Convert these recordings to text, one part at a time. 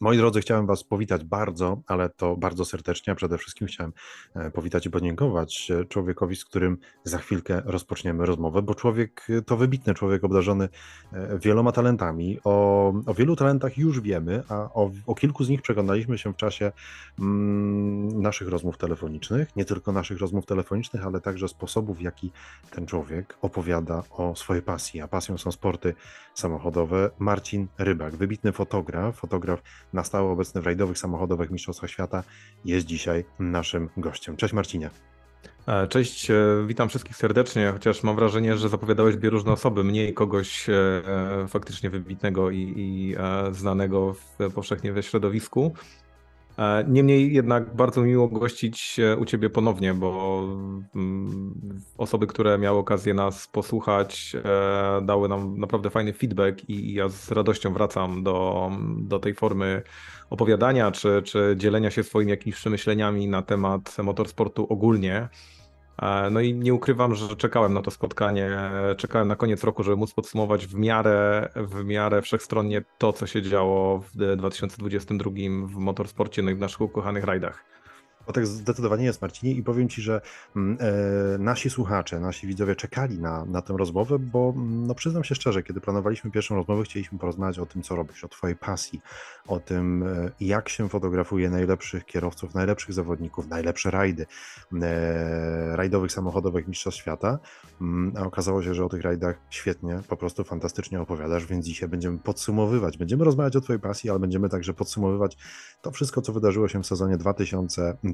Moi drodzy, chciałem Was powitać bardzo, ale to bardzo serdecznie. Przede wszystkim chciałem powitać i podziękować człowiekowi, z którym za chwilkę rozpoczniemy rozmowę, bo człowiek to wybitny człowiek obdarzony wieloma talentami. O wielu talentach już wiemy, a o kilku z nich przekonaliśmy się w czasie naszych rozmów telefonicznych. Nie tylko naszych rozmów telefonicznych, ale także sposobów, w jaki ten człowiek opowiada o swojej pasji, a pasją są sporty samochodowe. Marcin Rybak, wybitny fotograf na stałe obecny w rajdowych samochodowych Mistrzostwach Świata, jest dzisiaj naszym gościem. Cześć Marcinie. Cześć, witam wszystkich serdecznie, chociaż mam wrażenie, że zapowiadałeś dwie różne osoby, mnie i kogoś faktycznie wybitnego i znanego powszechnie we środowisku. Niemniej jednak bardzo miło gościć u Ciebie ponownie, bo osoby, które miały okazję nas posłuchać, dały nam naprawdę fajny feedback i ja z radością wracam do tej formy opowiadania czy dzielenia się swoimi jakimiś przemyśleniami na temat motorsportu ogólnie. No i nie ukrywam, że czekałem na to spotkanie, czekałem na koniec roku, żeby móc podsumować w miarę wszechstronnie to, co się działo w 2022 w motorsporcie, no i w naszych ukochanych rajdach. O tak zdecydowanie jest, Marcinie, i powiem Ci, że nasi słuchacze, nasi widzowie czekali na tę rozmowę, bo no przyznam się szczerze, kiedy planowaliśmy pierwszą rozmowę, chcieliśmy porozmawiać o tym, co robisz, o Twojej pasji, o tym, jak się fotografuje najlepszych kierowców, najlepszych zawodników, najlepsze rajdy, rajdowych, samochodowych Mistrzostw Świata, a okazało się, że o tych rajdach świetnie, po prostu fantastycznie opowiadasz, więc dzisiaj będziemy podsumowywać, będziemy rozmawiać o Twojej pasji, ale będziemy także podsumowywać to wszystko, co wydarzyło się w sezonie 2022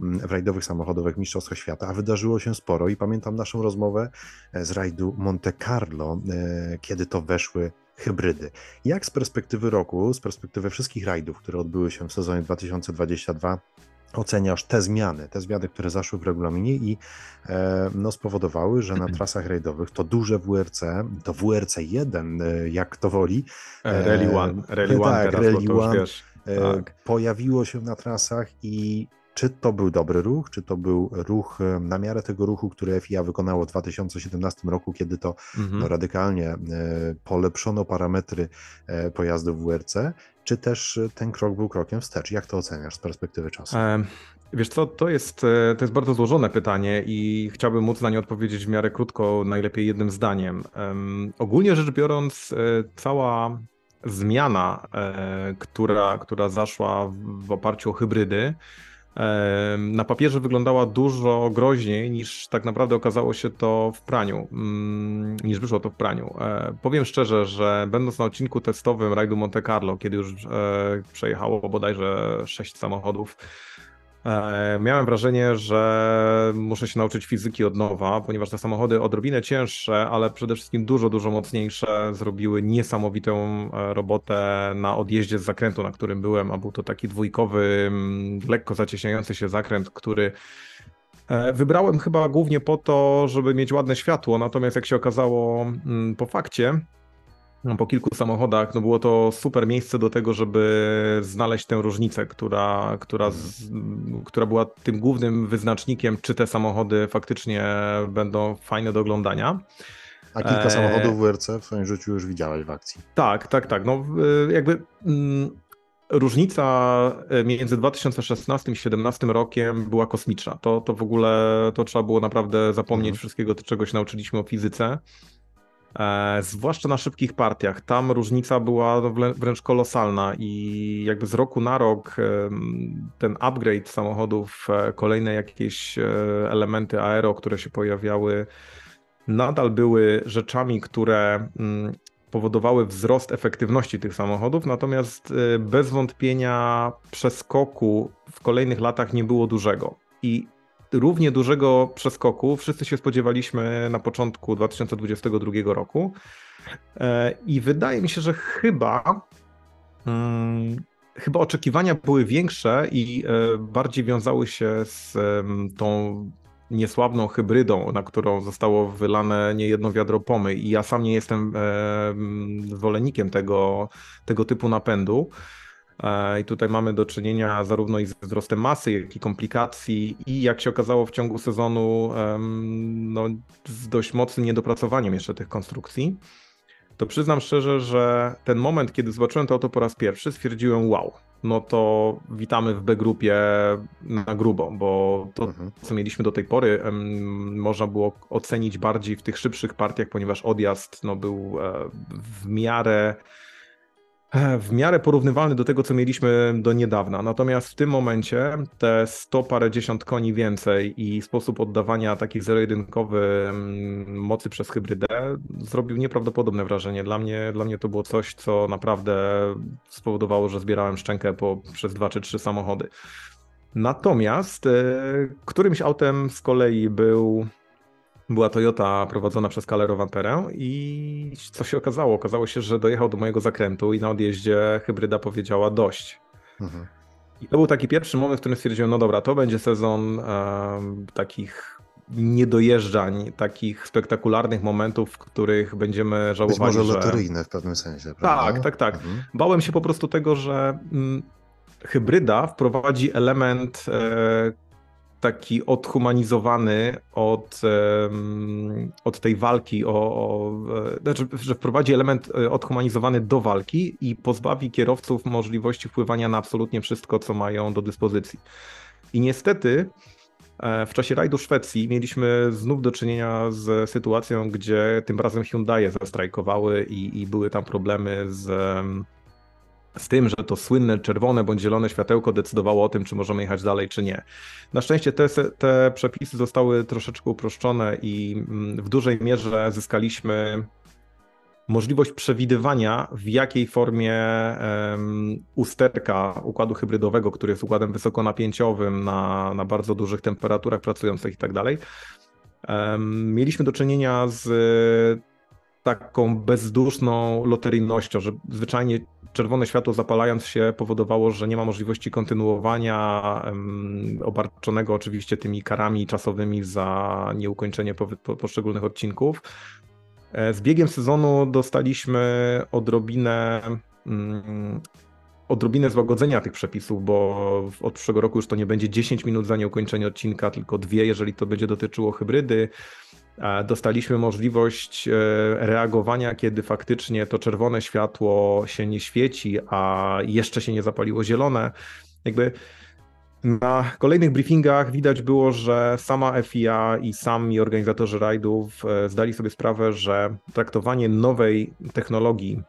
w rajdowych samochodowych Mistrzostwach Świata, a wydarzyło się sporo i pamiętam naszą rozmowę z rajdu Monte Carlo, kiedy to weszły hybrydy. Jak z perspektywy roku, z perspektywy wszystkich rajdów, które odbyły się w sezonie 2022, oceniasz te zmiany, które zaszły w regulaminie i no, spowodowały, że na trasach rajdowych to duże WRC, to WRC1, jak to woli. Rally One, tak. Pojawiło się na trasach i czy to był dobry ruch, czy to był ruch na miarę tego ruchu, który FIA wykonało w 2017 roku, kiedy to no, radykalnie polepszono parametry pojazdów WRC, czy też ten krok był krokiem wstecz? Jak to oceniasz z perspektywy czasu? Wiesz co, to jest bardzo złożone pytanie i chciałbym móc na nie odpowiedzieć w miarę krótko, najlepiej jednym zdaniem. Ogólnie rzecz biorąc, cała zmiana, która zaszła w oparciu o hybrydy, na papierze wyglądała dużo groźniej niż tak naprawdę okazało się to w praniu, niż wyszło to w praniu. Powiem szczerze, że będąc na odcinku testowym rajdu Monte Carlo, kiedy już przejechało bodajże 6 samochodów, miałem wrażenie, że muszę się nauczyć fizyki od nowa, ponieważ te samochody odrobinę cięższe, ale przede wszystkim dużo, dużo mocniejsze zrobiły niesamowitą robotę na odjeździe z zakrętu, na którym byłem, a był to taki dwójkowy, lekko zacieśniający się zakręt, który wybrałem chyba głównie po to, żeby mieć ładne światło, natomiast jak się okazało po fakcie, po kilku samochodach, no było to super miejsce do tego, żeby znaleźć tę różnicę, która była tym głównym wyznacznikiem, czy te samochody faktycznie będą fajne do oglądania. A kilka samochodów WRC w swoim życiu już widziałeś w akcji. Tak. No jakby różnica między 2016 i 2017 rokiem była kosmiczna. To w ogóle to trzeba było naprawdę zapomnieć wszystkiego, czego się nauczyliśmy o fizyce. Zwłaszcza na szybkich partiach. Tam różnica była wręcz kolosalna i jakby z roku na rok ten upgrade samochodów, kolejne jakieś elementy aero, które się pojawiały, nadal były rzeczami, które powodowały wzrost efektywności tych samochodów, natomiast bez wątpienia przeskoku w kolejnych latach nie było dużego. I równie dużego przeskoku wszyscy się spodziewaliśmy na początku 2022 roku i wydaje mi się, że chyba oczekiwania były większe i bardziej wiązały się z tą niesławną hybrydą, na którą zostało wylane niejedno wiadro pomy i ja sam nie jestem zwolennikiem tego typu napędu. I tutaj mamy do czynienia zarówno i ze wzrostem masy, jak i komplikacji i jak się okazało w ciągu sezonu no, z dość mocnym niedopracowaniem jeszcze tych konstrukcji. to przyznam szczerze, że ten moment, kiedy zobaczyłem to auto po raz pierwszy, stwierdziłem wow, no to witamy w B-grupie na grubo, bo to, co mieliśmy do tej pory, można było ocenić bardziej w tych szybszych partiach, ponieważ odjazd no, był w miarę porównywalny do tego, co mieliśmy do niedawna. Natomiast w tym momencie te 100 parędziesiąt koni więcej i sposób oddawania taki zero-jedynkowy mocy przez hybrydę zrobił nieprawdopodobne wrażenie. Dla mnie to było coś, co naprawdę spowodowało, że zbierałem szczękę przez 2 czy 3 samochody. Natomiast którymś autem z kolei była Toyota prowadzona przez Kalle Rovanperę i co się okazało? Okazało się, że dojechał do mojego zakrętu i na odjeździe hybryda powiedziała dość. I to był taki pierwszy moment, w którym stwierdziłem, no dobra, to będzie sezon takich niedojeżdżań, takich spektakularnych momentów, w których będziemy żałowali, że... Być może loteryjne w pewnym sensie, prawda? Tak. Bałem się po prostu tego, że hybryda wprowadzi element... taki odhumanizowany od tej walki, znaczy, że wprowadzi element odhumanizowany do walki i pozbawi kierowców możliwości wpływania na absolutnie wszystko, co mają do dyspozycji. I niestety w czasie rajdu Szwecji mieliśmy znów do czynienia z sytuacją, gdzie tym razem Hyundai zastrajkowały i były tam problemy z tym, że to słynne czerwone bądź zielone światełko decydowało o tym, czy możemy jechać dalej, czy nie. Na szczęście te przepisy zostały troszeczkę uproszczone i w dużej mierze zyskaliśmy możliwość przewidywania, w jakiej formie usterka układu hybrydowego, który jest układem wysokonapięciowym na bardzo dużych temperaturach pracujących i tak dalej. Mieliśmy do czynienia z taką bezduszną loteryjnością, że zwyczajnie czerwone światło zapalając się powodowało, że nie ma możliwości kontynuowania obarczonego oczywiście tymi karami czasowymi za nieukończenie poszczególnych odcinków. Z biegiem sezonu dostaliśmy odrobinę złagodzenia tych przepisów, bo od przyszłego roku już to nie będzie 10 minut za nieukończenie odcinka, tylko 2, jeżeli to będzie dotyczyło hybrydy. Dostaliśmy możliwość reagowania, kiedy faktycznie to czerwone światło się nie świeci, a jeszcze się nie zapaliło zielone. Jakby na kolejnych briefingach widać było, że sama FIA i sami organizatorzy rajdów zdali sobie sprawę, że traktowanie nowej technologii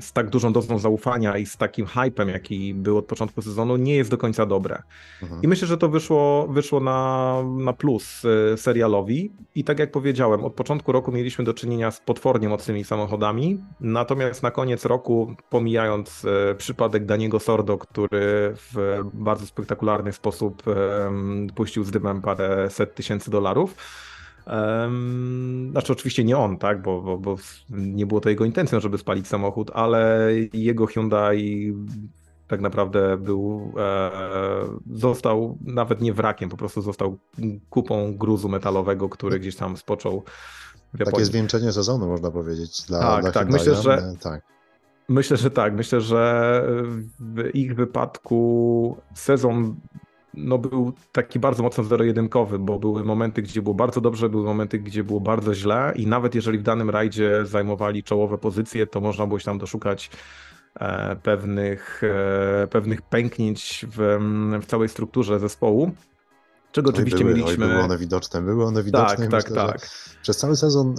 z tak dużą dozą zaufania i z takim hypem, jaki był od początku sezonu, nie jest do końca dobre. I myślę, że to wyszło na plus serialowi i tak jak powiedziałem, od początku roku mieliśmy do czynienia z potwornie mocnymi samochodami, natomiast na koniec roku, pomijając przypadek Daniego Sordo, który w bardzo spektakularny sposób puścił z dymem paręset tysięcy $100,000, znaczy oczywiście nie on, tak, bo nie było to jego intencją, żeby spalić samochód, ale jego Hyundai tak naprawdę został nawet nie wrakiem, po prostu został kupą gruzu metalowego, który gdzieś tam spoczął w Japonii. Takie zwieńczenie sezonu można powiedzieć dla Hyundai. Myślę, że w ich wypadku sezon był taki bardzo mocno zero-jedynkowy, bo były momenty, gdzie było bardzo dobrze, były momenty, gdzie było bardzo źle i nawet jeżeli w danym rajdzie zajmowali czołowe pozycje, to można było się tam doszukać pewnych pęknięć w całej strukturze zespołu, czego oczywiście mieliśmy. Były one widoczne. Tak. Przez cały sezon,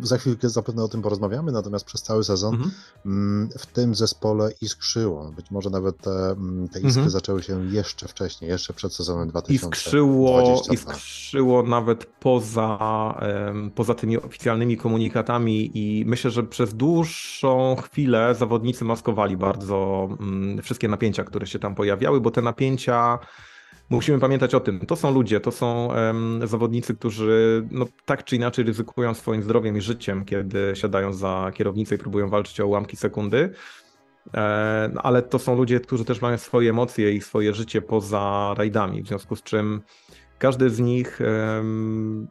za chwilkę zapewne o tym porozmawiamy, natomiast przez cały sezon w tym zespole iskrzyło. Być może nawet te iskry zaczęły się jeszcze wcześniej, jeszcze przed sezonem 2022. Iskrzyło nawet poza tymi oficjalnymi komunikatami i myślę, że przez dłuższą chwilę zawodnicy maskowali bardzo wszystkie napięcia, które się tam pojawiały, bo te napięcia... Musimy pamiętać o tym, to są ludzie, to są zawodnicy, którzy tak czy inaczej ryzykują swoim zdrowiem i życiem, kiedy siadają za kierownicę i próbują walczyć o ułamki sekundy, ale to są ludzie, którzy też mają swoje emocje i swoje życie poza rajdami, w związku z czym każdy z nich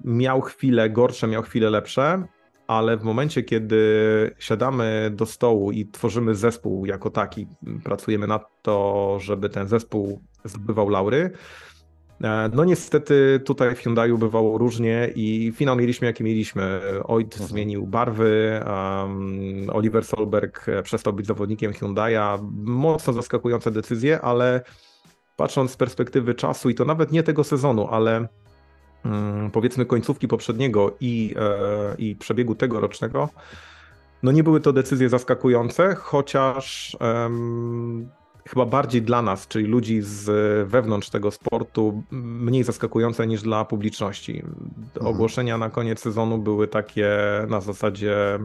miał chwile gorsze, miał chwile lepsze, ale w momencie, kiedy siadamy do stołu i tworzymy zespół jako taki, pracujemy nad to, żeby ten zespół zdobywał laury, No niestety tutaj w Hyundai'u bywało różnie i finał mieliśmy jaki mieliśmy. Ott zmienił barwy, Oliver Solberg przestał być zawodnikiem Hyundai'a. Mocno zaskakujące decyzje, ale patrząc z perspektywy czasu i to nawet nie tego sezonu, ale powiedzmy końcówki poprzedniego i przebiegu tegorocznego, no nie były to decyzje zaskakujące, chociaż chyba bardziej dla nas, czyli ludzi z wewnątrz tego sportu, mniej zaskakujące niż dla publiczności. Ogłoszenia na koniec sezonu były takie na zasadzie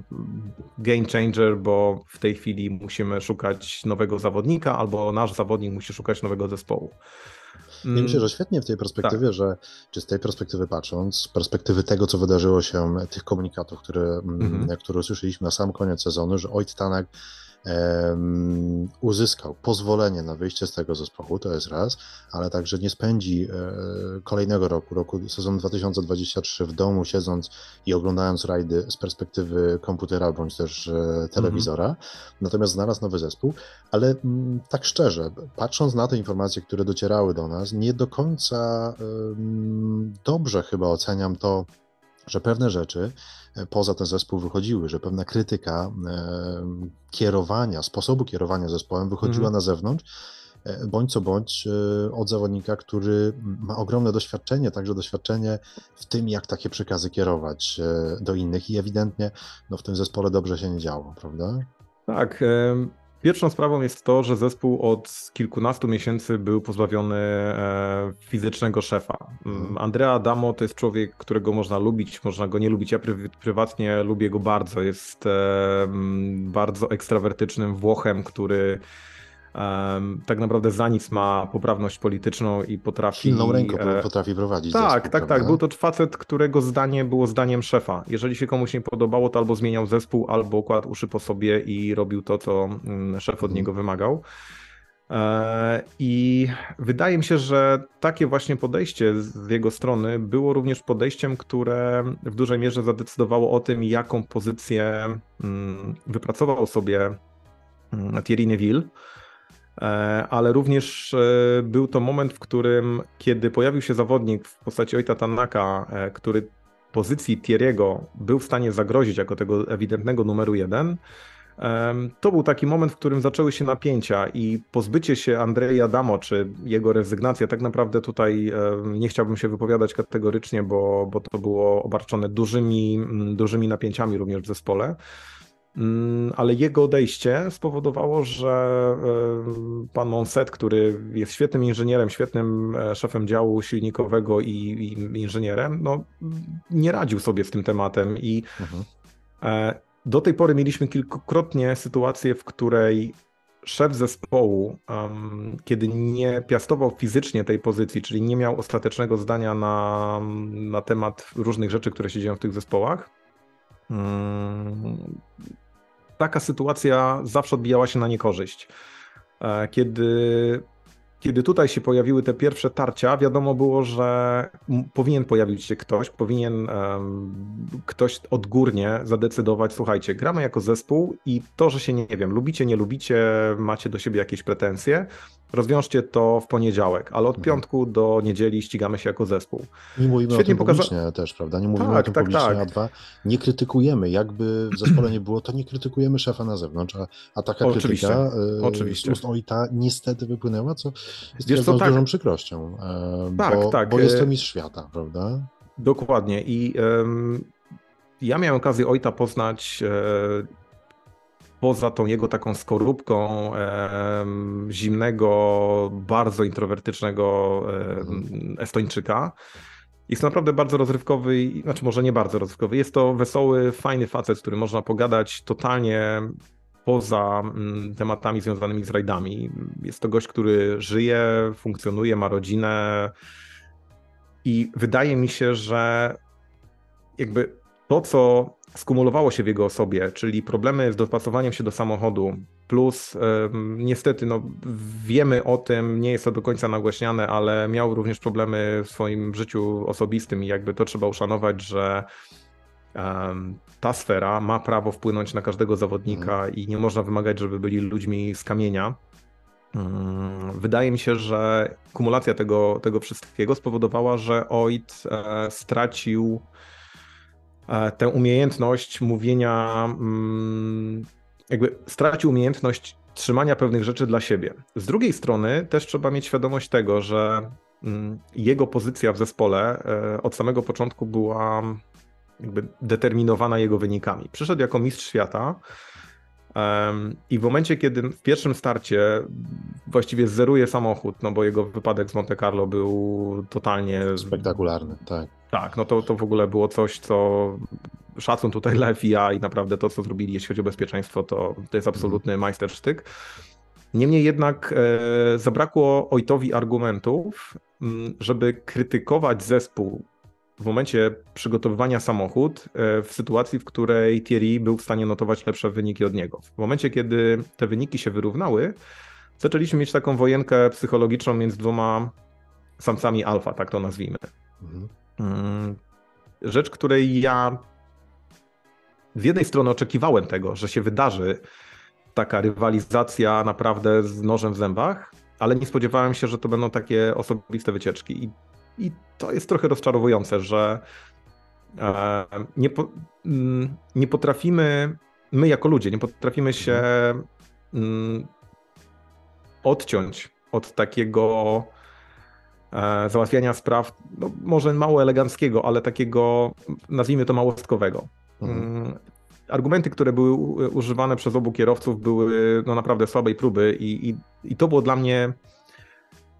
game changer, bo w tej chwili musimy szukać nowego zawodnika albo nasz zawodnik musi szukać nowego zespołu. Ja myślę, że świetnie w tej perspektywie, tak. Że czy z tej perspektywy patrząc, z perspektywy tego, co wydarzyło się, tych komunikatów, które usłyszeliśmy na sam koniec sezonu, że Ott Tänak uzyskał pozwolenie na wyjście z tego zespołu, to jest raz, ale także nie spędzi kolejnego roku sezon 2023 w domu, siedząc i oglądając rajdy z perspektywy komputera bądź też telewizora, natomiast znalazł nowy zespół, ale tak szczerze, patrząc na te informacje, które docierały do nas, nie do końca dobrze chyba oceniam to, że pewne rzeczy poza ten zespół wychodziły, że pewna krytyka kierowania, sposobu kierowania zespołem wychodziła na zewnątrz, bądź co bądź od zawodnika, który ma ogromne doświadczenie, także doświadczenie w tym, jak takie przekazy kierować do innych i ewidentnie w tym zespole dobrze się nie działo, prawda? Tak. Pierwszą sprawą jest to, że zespół od kilkunastu miesięcy był pozbawiony fizycznego szefa. Andrea Adamo to jest człowiek, którego można lubić, można go nie lubić. Ja prywatnie lubię go bardzo. Jest bardzo ekstrawertycznym Włochem, który tak naprawdę za nic ma poprawność polityczną i potrafi... Silną ręką potrafi prowadzić. Tak, zespół, tak. Był to facet, którego zdanie było zdaniem szefa. Jeżeli się komuś nie podobało, to albo zmieniał zespół, albo kładł uszy po sobie i robił to, co szef od niego wymagał. I wydaje mi się, że takie właśnie podejście z jego strony było również podejściem, które w dużej mierze zadecydowało o tym, jaką pozycję wypracował sobie Thierry Neuville. Ale również był to moment, w którym kiedy pojawił się zawodnik w postaci Otta Tänaka, który pozycji Thierry'ego był w stanie zagrozić jako tego ewidentnego numeru 1, to był taki moment, w którym zaczęły się napięcia i pozbycie się Andrei Adamo, czy jego rezygnacja, tak naprawdę tutaj nie chciałbym się wypowiadać kategorycznie, bo to było obarczone dużymi napięciami również w zespole. Ale jego odejście spowodowało, że pan Monset, który jest świetnym inżynierem, świetnym szefem działu silnikowego i inżynierem, nie radził sobie z tym tematem i do tej pory mieliśmy kilkukrotnie sytuację, w której szef zespołu, kiedy nie piastował fizycznie tej pozycji, czyli nie miał ostatecznego zdania na temat różnych rzeczy, które się dzieją w tych zespołach, taka sytuacja zawsze odbijała się na niekorzyść. Kiedy tutaj się pojawiły te pierwsze tarcia, wiadomo było, że powinien pojawić się ktoś, powinien ktoś odgórnie zadecydować, słuchajcie, gramy jako zespół i to, że się nie wiem, lubicie, nie lubicie, macie do siebie jakieś pretensje, rozwiążcie to w poniedziałek, ale od piątku do niedzieli ścigamy się jako zespół. Nie mówimy świetnie o tym publicznie też, prawda? Nie mówimy o tym publicznie, tak. A2 nie krytykujemy, jakby w zespole nie było, to nie krytykujemy szefa na zewnątrz, a taka krytyka z ust Otta niestety wypłynęła, co jest z dużą przykrością, bo jest to mistrz świata, prawda? Dokładnie i ja miałem okazję Otta poznać poza tą jego taką skorupką zimnego, bardzo introwertycznego Estończyka. Jest naprawdę bardzo rozrywkowy, znaczy może nie bardzo rozrywkowy, jest to wesoły, fajny facet, z którym można pogadać totalnie poza tematami związanymi z rajdami. Jest to gość, który żyje, funkcjonuje, ma rodzinę i wydaje mi się, że jakby to, co skumulowało się w jego osobie, czyli problemy z dopasowaniem się do samochodu, plus niestety wiemy o tym, nie jest to do końca nagłaśniane, ale miał również problemy w swoim życiu osobistym i jakby to trzeba uszanować, że ta sfera ma prawo wpłynąć na każdego zawodnika i nie można wymagać, żeby byli ludźmi z kamienia. Wydaje mi się, że kumulacja tego wszystkiego spowodowała, że Ott stracił tę umiejętność mówienia, jakby stracił umiejętność trzymania pewnych rzeczy dla siebie. Z drugiej strony też trzeba mieć świadomość tego, że jego pozycja w zespole od samego początku była jakby determinowana jego wynikami. Przyszedł jako mistrz świata i w momencie, kiedy w pierwszym starcie właściwie zeruje samochód, no bo jego wypadek z Monte Carlo był totalnie... spektakularny, tak. Tak, no to w ogóle było coś, co... Szacun tutaj dla FIA i naprawdę to, co zrobili, jeśli chodzi o bezpieczeństwo, to jest absolutny majstersztyk. Niemniej jednak zabrakło Ottowi argumentów, żeby krytykować zespół w momencie przygotowywania samochód w sytuacji, w której Thierry był w stanie notować lepsze wyniki od niego. W momencie, kiedy te wyniki się wyrównały, zaczęliśmy mieć taką wojenkę psychologiczną między dwoma samcami alfa, tak to nazwijmy. Rzecz, której ja z jednej strony oczekiwałem tego, że się wydarzy taka rywalizacja naprawdę z nożem w zębach, ale nie spodziewałem się, że to będą takie osobiste wycieczki. I to jest trochę rozczarowujące, że nie potrafimy, my jako ludzie, nie potrafimy się odciąć od takiego załatwiania spraw, no może mało eleganckiego, ale takiego, nazwijmy to, małostkowego. Argumenty, które były używane przez obu kierowców, były no naprawdę słabej próby i to było dla mnie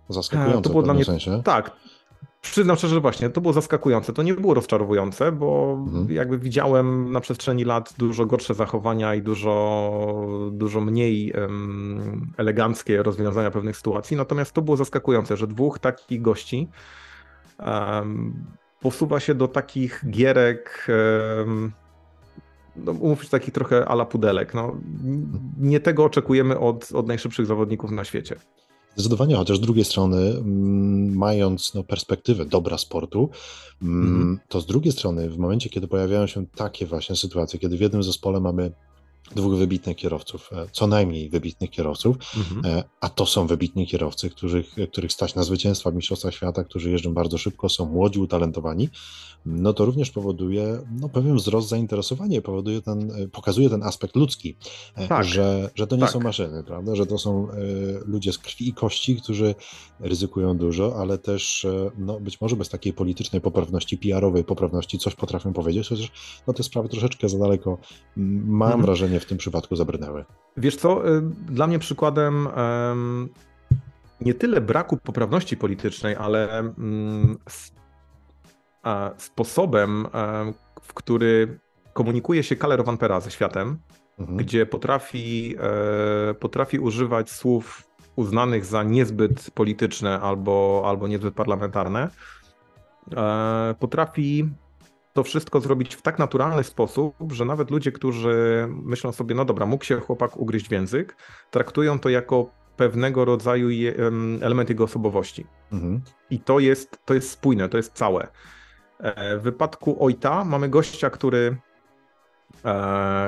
zaskakujące, to było dla mnie, w pewnym sensie. Tak, przyznam szczerze, że właśnie to było zaskakujące, to nie było rozczarowujące, bo jakby widziałem na przestrzeni lat dużo gorsze zachowania i dużo mniej eleganckie rozwiązania pewnych sytuacji, natomiast to było zaskakujące, że dwóch takich gości posuwa się do takich gierek, no, umówmy się, takich trochę à la pudelek. No, nie tego oczekujemy od najszybszych zawodników na świecie. Zdecydowanie, chociaż z drugiej strony, mając perspektywę dobra sportu, to z drugiej strony w momencie, kiedy pojawiają się takie właśnie sytuacje, kiedy w jednym zespole mamy dwóch wybitnych kierowców, co najmniej wybitnych kierowców, a to są wybitni kierowcy, których stać na zwycięstwa w Mistrzostwach Świata, którzy jeżdżą bardzo szybko, są młodzi, utalentowani, no to również powoduje pewien wzrost zainteresowania, pokazuje ten aspekt ludzki, tak, że to nie tak. są maszyny, prawda? Że to są ludzie z krwi i kości, którzy ryzykują dużo, ale też być może bez takiej politycznej poprawności, PR-owej poprawności coś potrafią powiedzieć, chociaż te sprawy troszeczkę za daleko, mam wrażenie, w tym przypadku zabrnęły. Wiesz co, dla mnie przykładem nie tyle braku poprawności politycznej, ale sposobem, w który komunikuje się Kalle Rovanperä ze światem, gdzie potrafi używać słów uznanych za niezbyt polityczne albo niezbyt parlamentarne, potrafi to wszystko zrobić w tak naturalny sposób, że nawet ludzie, którzy myślą sobie, no dobra, mógł się chłopak ugryźć w język, traktują to jako pewnego rodzaju element jego osobowości. I to jest spójne, to jest całe. W wypadku Otta mamy gościa, który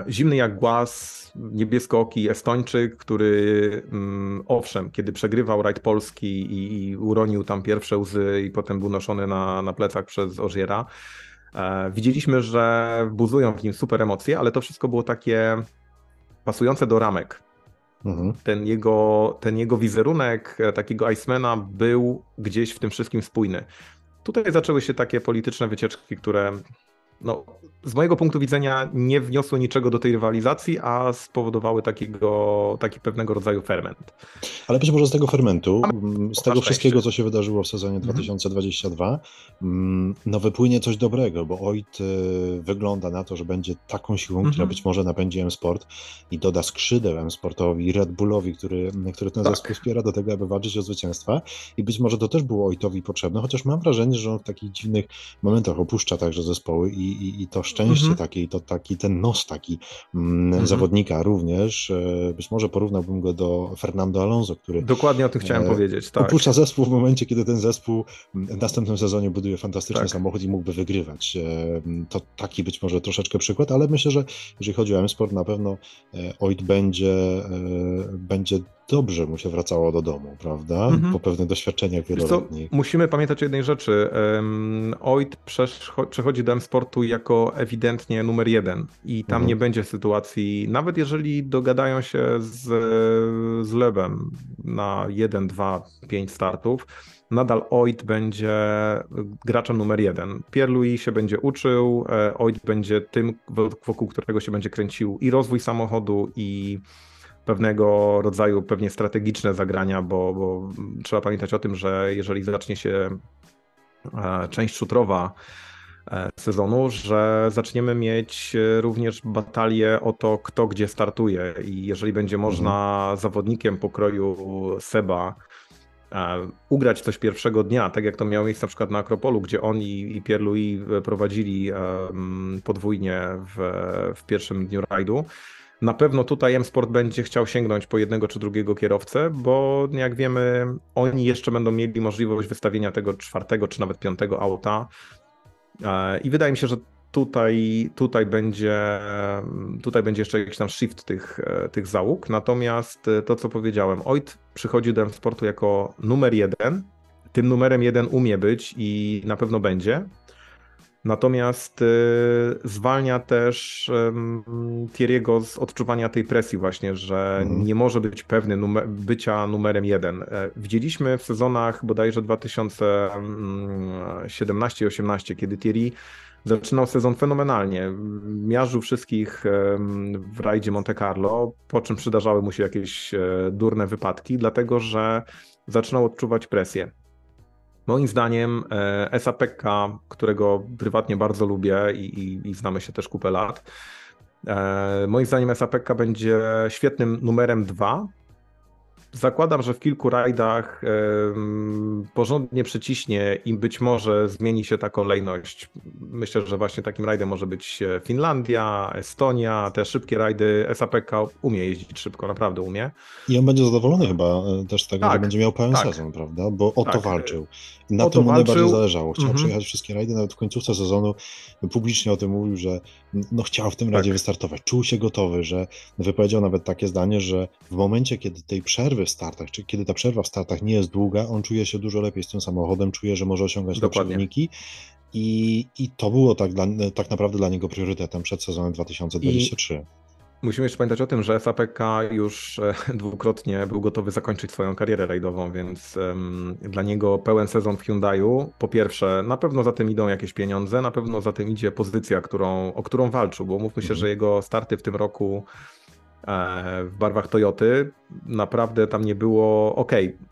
zimny jak głaz, niebieskooki Estończyk, który owszem, kiedy przegrywał rajd Polski i uronił tam pierwsze łzy i potem był noszony na plecach przez Ogiera, widzieliśmy, że buzują w nim super emocje, ale to wszystko było takie pasujące do ramek. Ten jego wizerunek takiego Icemana był gdzieś w tym wszystkim spójny. Tutaj zaczęły się takie polityczne wycieczki, które z mojego punktu widzenia nie wniosły niczego do tej rywalizacji, a spowodowały taki pewnego rodzaju ferment. Ale być może z tego fermentu, z tego wszystkiego, co się wydarzyło w sezonie 2022, wypłynie coś dobrego, bo Ott wygląda na to, że będzie taką siłą, która być może napędzi M-Sport i doda skrzydeł M-Sportowi i Red Bullowi, który ten zespół wspiera do tego, aby walczyć o zwycięstwa. I być może to też było Ottowi potrzebne, chociaż mam wrażenie, że on w takich dziwnych momentach opuszcza także zespoły i to szczęście takie, ten nos taki zawodnika również, być może porównałbym go do Fernando Alonso, który... Dokładnie o tym chciałem powiedzieć, tak. Opuszcza zespół w momencie, kiedy ten zespół w następnym sezonie buduje fantastyczny samochód i mógłby wygrywać. To taki być może troszeczkę przykład, ale myślę, że jeżeli chodzi o M-Sport, na pewno Ott będzie dobrze mu się wracało do domu, prawda? Mhm. Po pewnych doświadczeniach wieloletnich. Musimy pamiętać o jednej rzeczy. Oit przechodzi do M-Sportu jako ewidentnie numer jeden i tam nie będzie sytuacji, nawet jeżeli dogadają się z Lebem na 1, 2, 5 startów, nadal Oit będzie graczem numer jeden. Pierre-Louis się będzie uczył, Oit będzie tym, wokół którego się będzie kręcił i rozwój samochodu, i pewnego rodzaju pewnie strategiczne zagrania, bo trzeba pamiętać o tym, że jeżeli zacznie się część szutrowa sezonu, że zaczniemy mieć również batalię o to, kto gdzie startuje, i jeżeli będzie można zawodnikiem pokroju Seba ugrać coś pierwszego dnia, tak jak to miało miejsce na przykład na Akropolu, gdzie on i Pierre-Louis prowadzili podwójnie w pierwszym dniu rajdu. Na pewno tutaj M-Sport będzie chciał sięgnąć po jednego czy drugiego kierowcę, bo jak wiemy, oni jeszcze będą mieli możliwość wystawienia tego czwartego czy nawet piątego auta. I wydaje mi się, że tutaj będzie jeszcze jakiś tam shift tych załóg. Natomiast to, co powiedziałem, Oit przychodzi do M-Sportu jako numer jeden. Tym numerem jeden umie być i na pewno będzie. Natomiast zwalnia też Thierry'ego z odczuwania tej presji właśnie, że nie może być pewny bycia numerem jeden. Widzieliśmy w sezonach bodajże 2017-18, kiedy Thierry zaczynał sezon fenomenalnie. Miażdżył wszystkich w rajdzie Monte Carlo, po czym przydarzały mu się jakieś durne wypadki, dlatego że zaczynał odczuwać presję. Moim zdaniem Esa Pekka, którego prywatnie bardzo lubię i znamy się też kupę lat, moim zdaniem Esa Pekka będzie świetnym numerem 2. Zakładam, że w kilku rajdach porządnie przyciśnie i być może zmieni się ta kolejność. Myślę, że właśnie takim rajdem może być Finlandia, Estonia, te szybkie rajdy. Esa Pekka umie jeździć szybko, naprawdę umie. I on będzie zadowolony chyba też z tego, że będzie miał pełen sezon, prawda? Bo o to walczył. Na tym mu najbardziej zależało. Chciał przejechać wszystkie rajdy, nawet w końcówce sezonu publicznie o tym mówił, że chciał w tym rajdzie wystartować. Czuł się gotowy, że wypowiedział nawet takie zdanie, że w momencie, kiedy tej przerwy w startach, czy kiedy ta przerwa w startach nie jest długa, on czuje się dużo lepiej z tym samochodem, czuje, że może osiągać lepsze wyniki. I to było tak naprawdę dla niego priorytetem przed sezonem 2023. Musimy jeszcze pamiętać o tym, że Sapeka już dwukrotnie był gotowy zakończyć swoją karierę rajdową, więc dla niego pełen sezon w Hyundaiu. Po pierwsze, na pewno za tym idą jakieś pieniądze, na pewno za tym idzie pozycja, o którą walczył, bo mówmy się, że jego starty w tym roku w barwach Toyoty naprawdę tam nie było,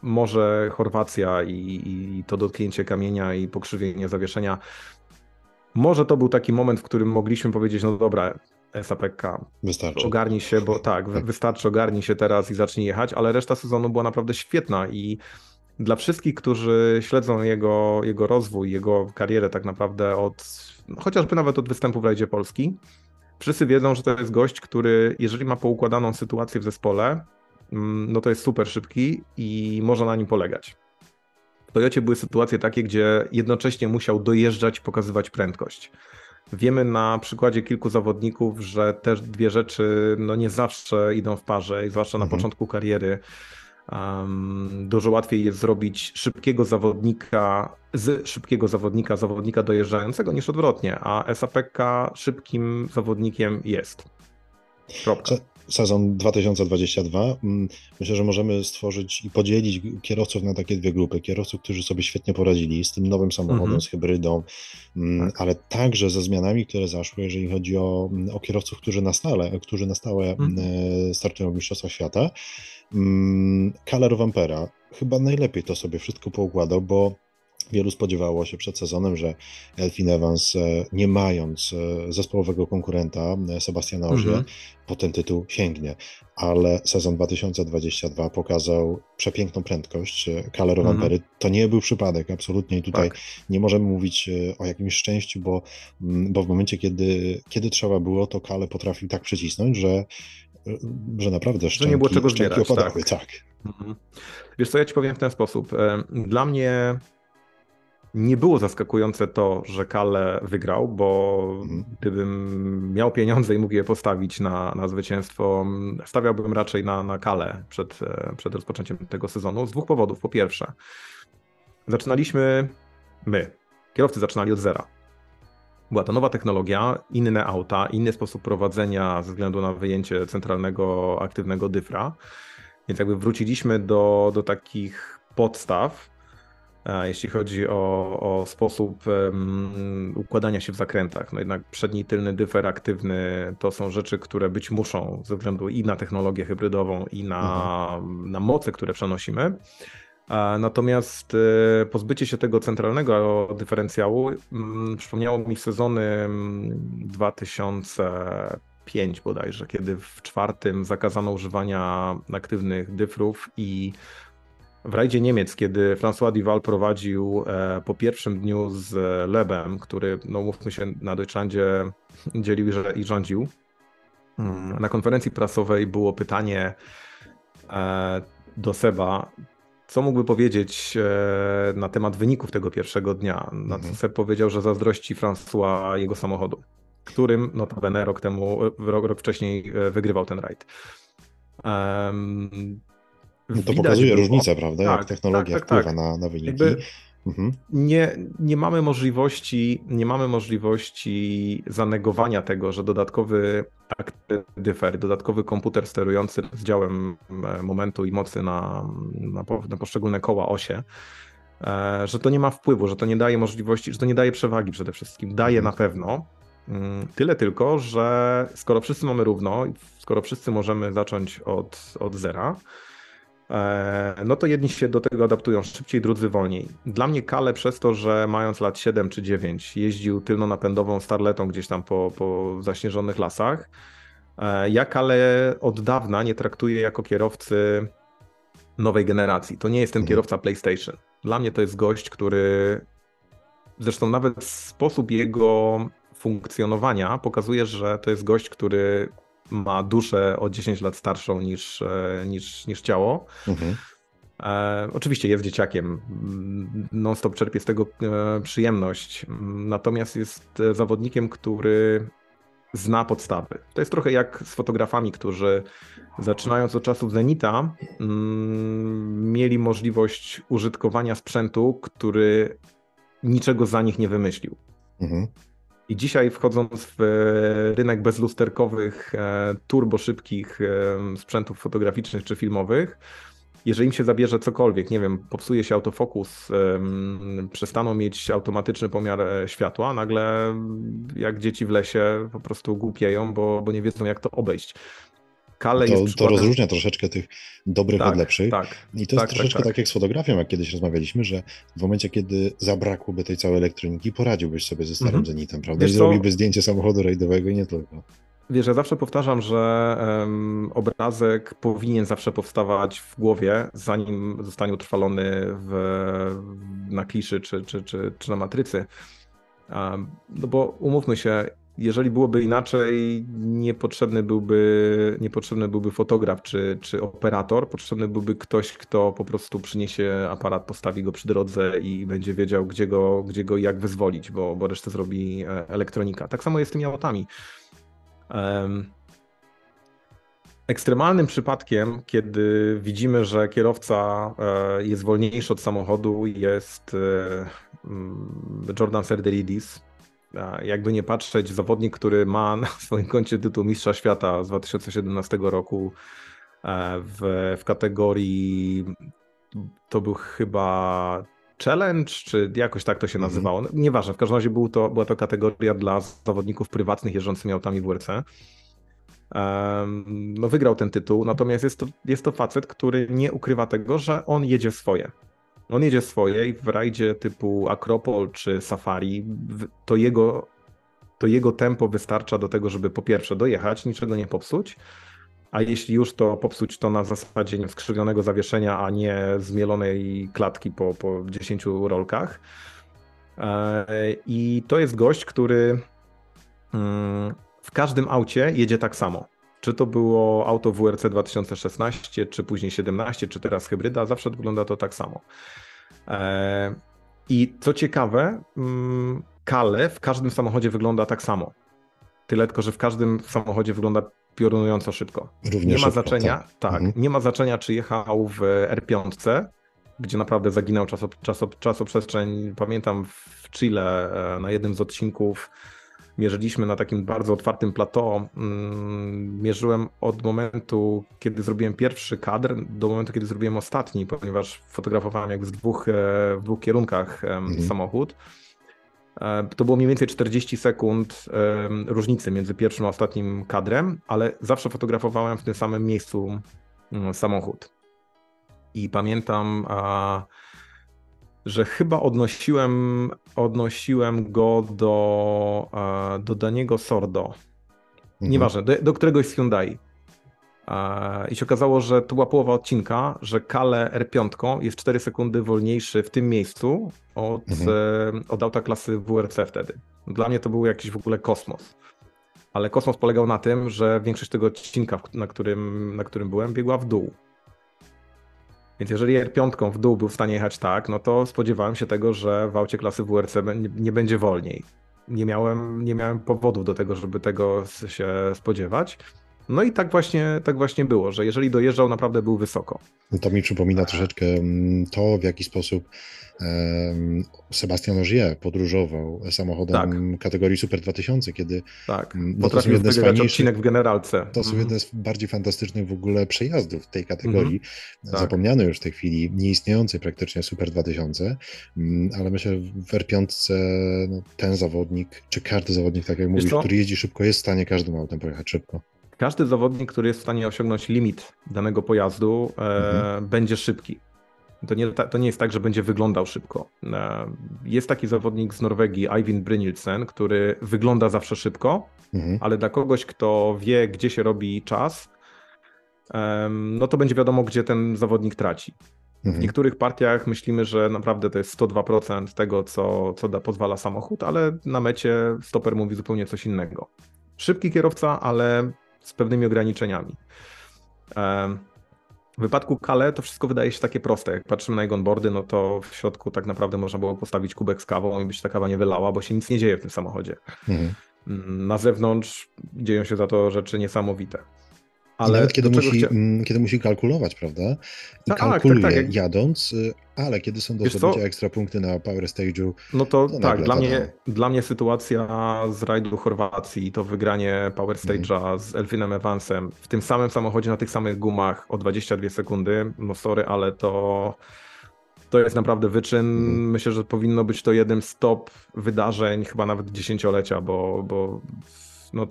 może Chorwacja i to dotknięcie kamienia i pokrzywienie zawieszenia. Może to był taki moment, w którym mogliśmy powiedzieć, no dobra, Sapeka, ogarnij się, bo wystarczy, ogarnij się teraz i zacznij jechać, ale reszta sezonu była naprawdę świetna i dla wszystkich, którzy śledzą jego rozwój, jego karierę tak naprawdę chociażby nawet od występu w rajdzie Polski, wszyscy wiedzą, że to jest gość, który jeżeli ma poukładaną sytuację w zespole, no to jest super szybki i można na nim polegać. W Toyocie były sytuacje takie, gdzie jednocześnie musiał dojeżdżać i pokazywać prędkość. Wiemy na przykładzie kilku zawodników, że te dwie rzeczy nie zawsze idą w parze, zwłaszcza na początku kariery. Dużo łatwiej jest zrobić szybkiego zawodnika dojeżdżającego niż odwrotnie, a Esa Pekka szybkim zawodnikiem jest. Kropka. Sezon 2022. Myślę, że możemy stworzyć i podzielić kierowców na takie dwie grupy. Kierowców, którzy sobie świetnie poradzili z tym nowym samochodem, z hybrydą, ale także ze zmianami, które zaszły, jeżeli chodzi o kierowców, którzy na stałe startują w Mistrzostwach Świata. Kalle Rovanperä chyba najlepiej to sobie wszystko poukładał, bo wielu spodziewało się przed sezonem, że Elfyn Evans, nie mając zespołowego konkurenta Sébastiena Ogiera, po ten tytuł sięgnie. Ale sezon 2022 pokazał przepiękną prędkość Kalle Rovanperä. To nie był przypadek, absolutnie. I tutaj nie możemy mówić o jakimś szczęściu, bo w momencie, kiedy trzeba było, to Kalle potrafił tak przycisnąć, że naprawdę szczęki, nie było czego zbierać, opadały. Wiesz co, ja ci powiem w ten sposób. Dla mnie Nie było zaskakujące to, że Kalle wygrał, bo gdybym miał pieniądze i mógł je postawić na zwycięstwo, stawiałbym raczej na Kalle przed rozpoczęciem tego sezonu z dwóch powodów. Po pierwsze, kierowcy zaczynali od zera. Była to nowa technologia, inne auta, inny sposób prowadzenia ze względu na wyjęcie centralnego aktywnego dyfra, więc jakby wróciliśmy do takich podstaw, jeśli chodzi o sposób układania się w zakrętach. No jednak przedni, tylny dyfer aktywny to są rzeczy, które być muszą ze względu i na technologię hybrydową, i na moce, które przenosimy. Natomiast pozbycie się tego centralnego dyferencjału przypomniało mi sezony 2005 bodajże, kiedy w czwartym zakazano używania aktywnych dyfrów i w rajdzie Niemiec, kiedy François Duval prowadził po pierwszym dniu z Lebem, który, no mówmy się, na Deutschlandzie dzielił i rządził, na konferencji prasowej było pytanie do Seba, co mógłby powiedzieć na temat wyników tego pierwszego dnia. Na co Seb powiedział, że zazdrości François jego samochodu, którym notabene rok wcześniej wygrywał ten rajd. No to pokazuje różnicę, prawda? Tak, jak technologia wpływa na wyniki. Nie mamy możliwości zanegowania tego, że dodatkowy dyfer, dodatkowy komputer sterujący rozdziałem momentu i mocy na poszczególne koła, osie, że to nie ma wpływu, że to nie daje możliwości, że to nie daje przewagi przede wszystkim. Daje na pewno. Tyle tylko, że skoro wszyscy mamy równo, skoro wszyscy możemy zacząć od zera, no to jedni się do tego adaptują szybciej, drudzy wolniej. Dla mnie Kalle przez to, że mając lat 7 czy 9 jeździł tylnonapędową starletą gdzieś tam po zaśnieżonych lasach, ja Kalle od dawna nie traktuję jako kierowcy nowej generacji. To nie jest ten kierowca PlayStation. Dla mnie to jest gość, który zresztą nawet sposób jego funkcjonowania pokazuje, że to jest gość, który ma duszę o 10 lat starszą niż ciało. Oczywiście jest dzieciakiem, non-stop czerpie z tego przyjemność, natomiast jest zawodnikiem, który zna podstawy. To jest trochę jak z fotografami, którzy zaczynając od czasów Zenita mieli możliwość użytkowania sprzętu, który niczego za nich nie wymyślił. I dzisiaj wchodząc w rynek bezlusterkowych, turboszybkich sprzętów fotograficznych czy filmowych, jeżeli im się zabierze cokolwiek, nie wiem, popsuje się autofokus, przestaną mieć automatyczny pomiar światła, nagle jak dzieci w lesie po prostu głupieją, bo nie wiedzą jak to obejść. To rozróżnia troszeczkę tych dobrych od lepszych. I to jest troszeczkę tak jak z fotografią, jak kiedyś rozmawialiśmy, że w momencie, kiedy zabrakłoby tej całej elektroniki, poradziłbyś sobie ze starym Zenitem, prawda? I zrobiłby zdjęcie samochodu rajdowego i nie tylko. Wiesz, ja zawsze powtarzam, że obrazek powinien zawsze powstawać w głowie, zanim zostanie utrwalony na kliszy czy na matrycy. No bo umówmy się, jeżeli byłoby inaczej, niepotrzebny byłby fotograf czy operator, potrzebny byłby ktoś, kto po prostu przyniesie aparat, postawi go przy drodze i będzie wiedział, gdzie go i jak wyzwolić, bo resztę zrobi elektronika. Tak samo jest z tymi autami. Ekstremalnym przypadkiem, kiedy widzimy, że kierowca jest wolniejszy od samochodu, jest Jordan Serderidis. Jakby nie patrzeć, zawodnik, który ma na swoim koncie tytuł Mistrza Świata z 2017 roku w kategorii, to był chyba challenge, czy jakoś tak to się nazywało, nieważne, w każdym razie była to kategoria dla zawodników prywatnych jeżdżącymi autami WRC. No wygrał ten tytuł, natomiast jest to facet, który nie ukrywa tego, że on jedzie swoje. On jedzie swoje i w rajdzie typu Acropol czy Safari to jego tempo wystarcza do tego, żeby po pierwsze dojechać, niczego nie popsuć, a jeśli już to popsuć, to na zasadzie skrzywionego zawieszenia, a nie zmielonej klatki po 10 rolkach. I to jest gość, który w każdym aucie jedzie tak samo. Czy to było auto WRC 2016, czy później 17, czy teraz hybryda, zawsze wygląda to tak samo. I co ciekawe, Kalle w każdym samochodzie wygląda tak samo. Tyle tylko, że w każdym samochodzie wygląda piorunująco szybko. Nie ma znaczenia, czy jechał w R5, gdzie naprawdę zaginał czasoprzestrzeń. Pamiętam w Chile na jednym z odcinków mierzyliśmy na takim bardzo otwartym plateau. Mierzyłem od momentu, kiedy zrobiłem pierwszy kadr, do momentu, kiedy zrobiłem ostatni, ponieważ fotografowałem jakby w dwóch kierunkach samochód. To było mniej więcej 40 sekund różnicy między pierwszym a ostatnim kadrem, ale zawsze fotografowałem w tym samym miejscu samochód. I pamiętam, że chyba odnosiłem go do Daniego Sordo, nieważne, do któregoś z Hyundai. I się okazało, że to była połowa odcinka, że Kalle R5 jest 4 sekundy wolniejszy w tym miejscu od auta klasy WRC wtedy. Dla mnie to był jakiś w ogóle kosmos. Ale kosmos polegał na tym, że większość tego odcinka, na którym byłem, biegła w dół. Więc jeżeli R5 w dół był w stanie jechać tak, no to spodziewałem się tego, że w aucie klasy WRC nie będzie wolniej. Nie miałem powodów do tego, żeby tego się spodziewać. No i tak właśnie było, że jeżeli dojeżdżał, naprawdę był wysoko. To mi przypomina troszeczkę to, w jaki sposób Sébastien Ogier podróżował samochodem kategorii Super 2000, kiedy... Tak, potrafił wygrać odcinek w generalce. To są jedne z bardziej fantastycznych w ogóle przejazdów tej kategorii. Zapomniano już w tej chwili, nieistniejącej praktycznie Super 2000, ale myślę, że w R5 ten zawodnik, czy każdy zawodnik, tak jak mówisz, który jeździ szybko, jest w stanie każdym autem pojechać szybko. Każdy zawodnik, który jest w stanie osiągnąć limit danego pojazdu, będzie szybki. To nie jest tak, że będzie wyglądał szybko. Jest taki zawodnik z Norwegii, Ivan Brynielsen, który wygląda zawsze szybko, ale dla kogoś, kto wie, gdzie się robi czas, no to będzie wiadomo, gdzie ten zawodnik traci. W niektórych partiach myślimy, że naprawdę to jest 102% tego, co pozwala samochód, ale na mecie stoper mówi zupełnie coś innego. Szybki kierowca, ale z pewnymi ograniczeniami. W wypadku Kalle to wszystko wydaje się takie proste. Jak patrzymy na jego onboardy, no to w środku tak naprawdę można było postawić kubek z kawą i by się ta kawa nie wylała, bo się nic nie dzieje w tym samochodzie. Na zewnątrz dzieją się za to rzeczy niesamowite. Ale nawet kiedy musi kalkulować, prawda? I kalkuluje jadąc, ale kiedy są do zdobycia ekstra punkty na Power Stage'u... No to tak, dla mnie sytuacja z rajdu Chorwacji, to wygranie Power Stage'a z Elfynem Evansem w tym samym samochodzie, na tych samych gumach o 22 sekundy, no sorry, ale to jest naprawdę wyczyn. Myślę, że powinno być to jednym z top wydarzeń, chyba nawet dziesięciolecia, bo no,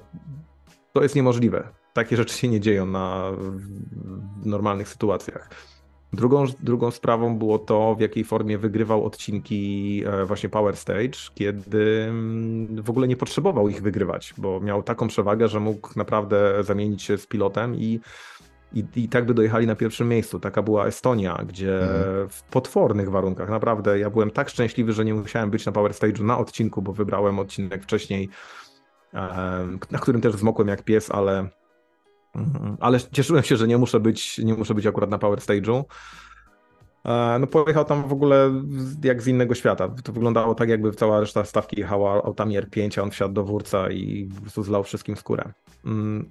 to jest niemożliwe. Takie rzeczy się nie dzieją w normalnych sytuacjach. Drugą sprawą było to, w jakiej formie wygrywał odcinki właśnie Power Stage, kiedy w ogóle nie potrzebował ich wygrywać, bo miał taką przewagę, że mógł naprawdę zamienić się z pilotem i tak by dojechali na pierwszym miejscu. Taka była Estonia, gdzie w potwornych warunkach, naprawdę ja byłem tak szczęśliwy, że nie musiałem być na Power Stage'u na odcinku, bo wybrałem odcinek wcześniej, na którym też zmokłem jak pies, ale cieszyłem się, że nie muszę być akurat na Power Stage'u. No pojechał tam w ogóle jak z innego świata. To wyglądało tak, jakby cała reszta stawki jechała autami R5, a on wsiadł do wórca i po prostu zlał wszystkim skórę.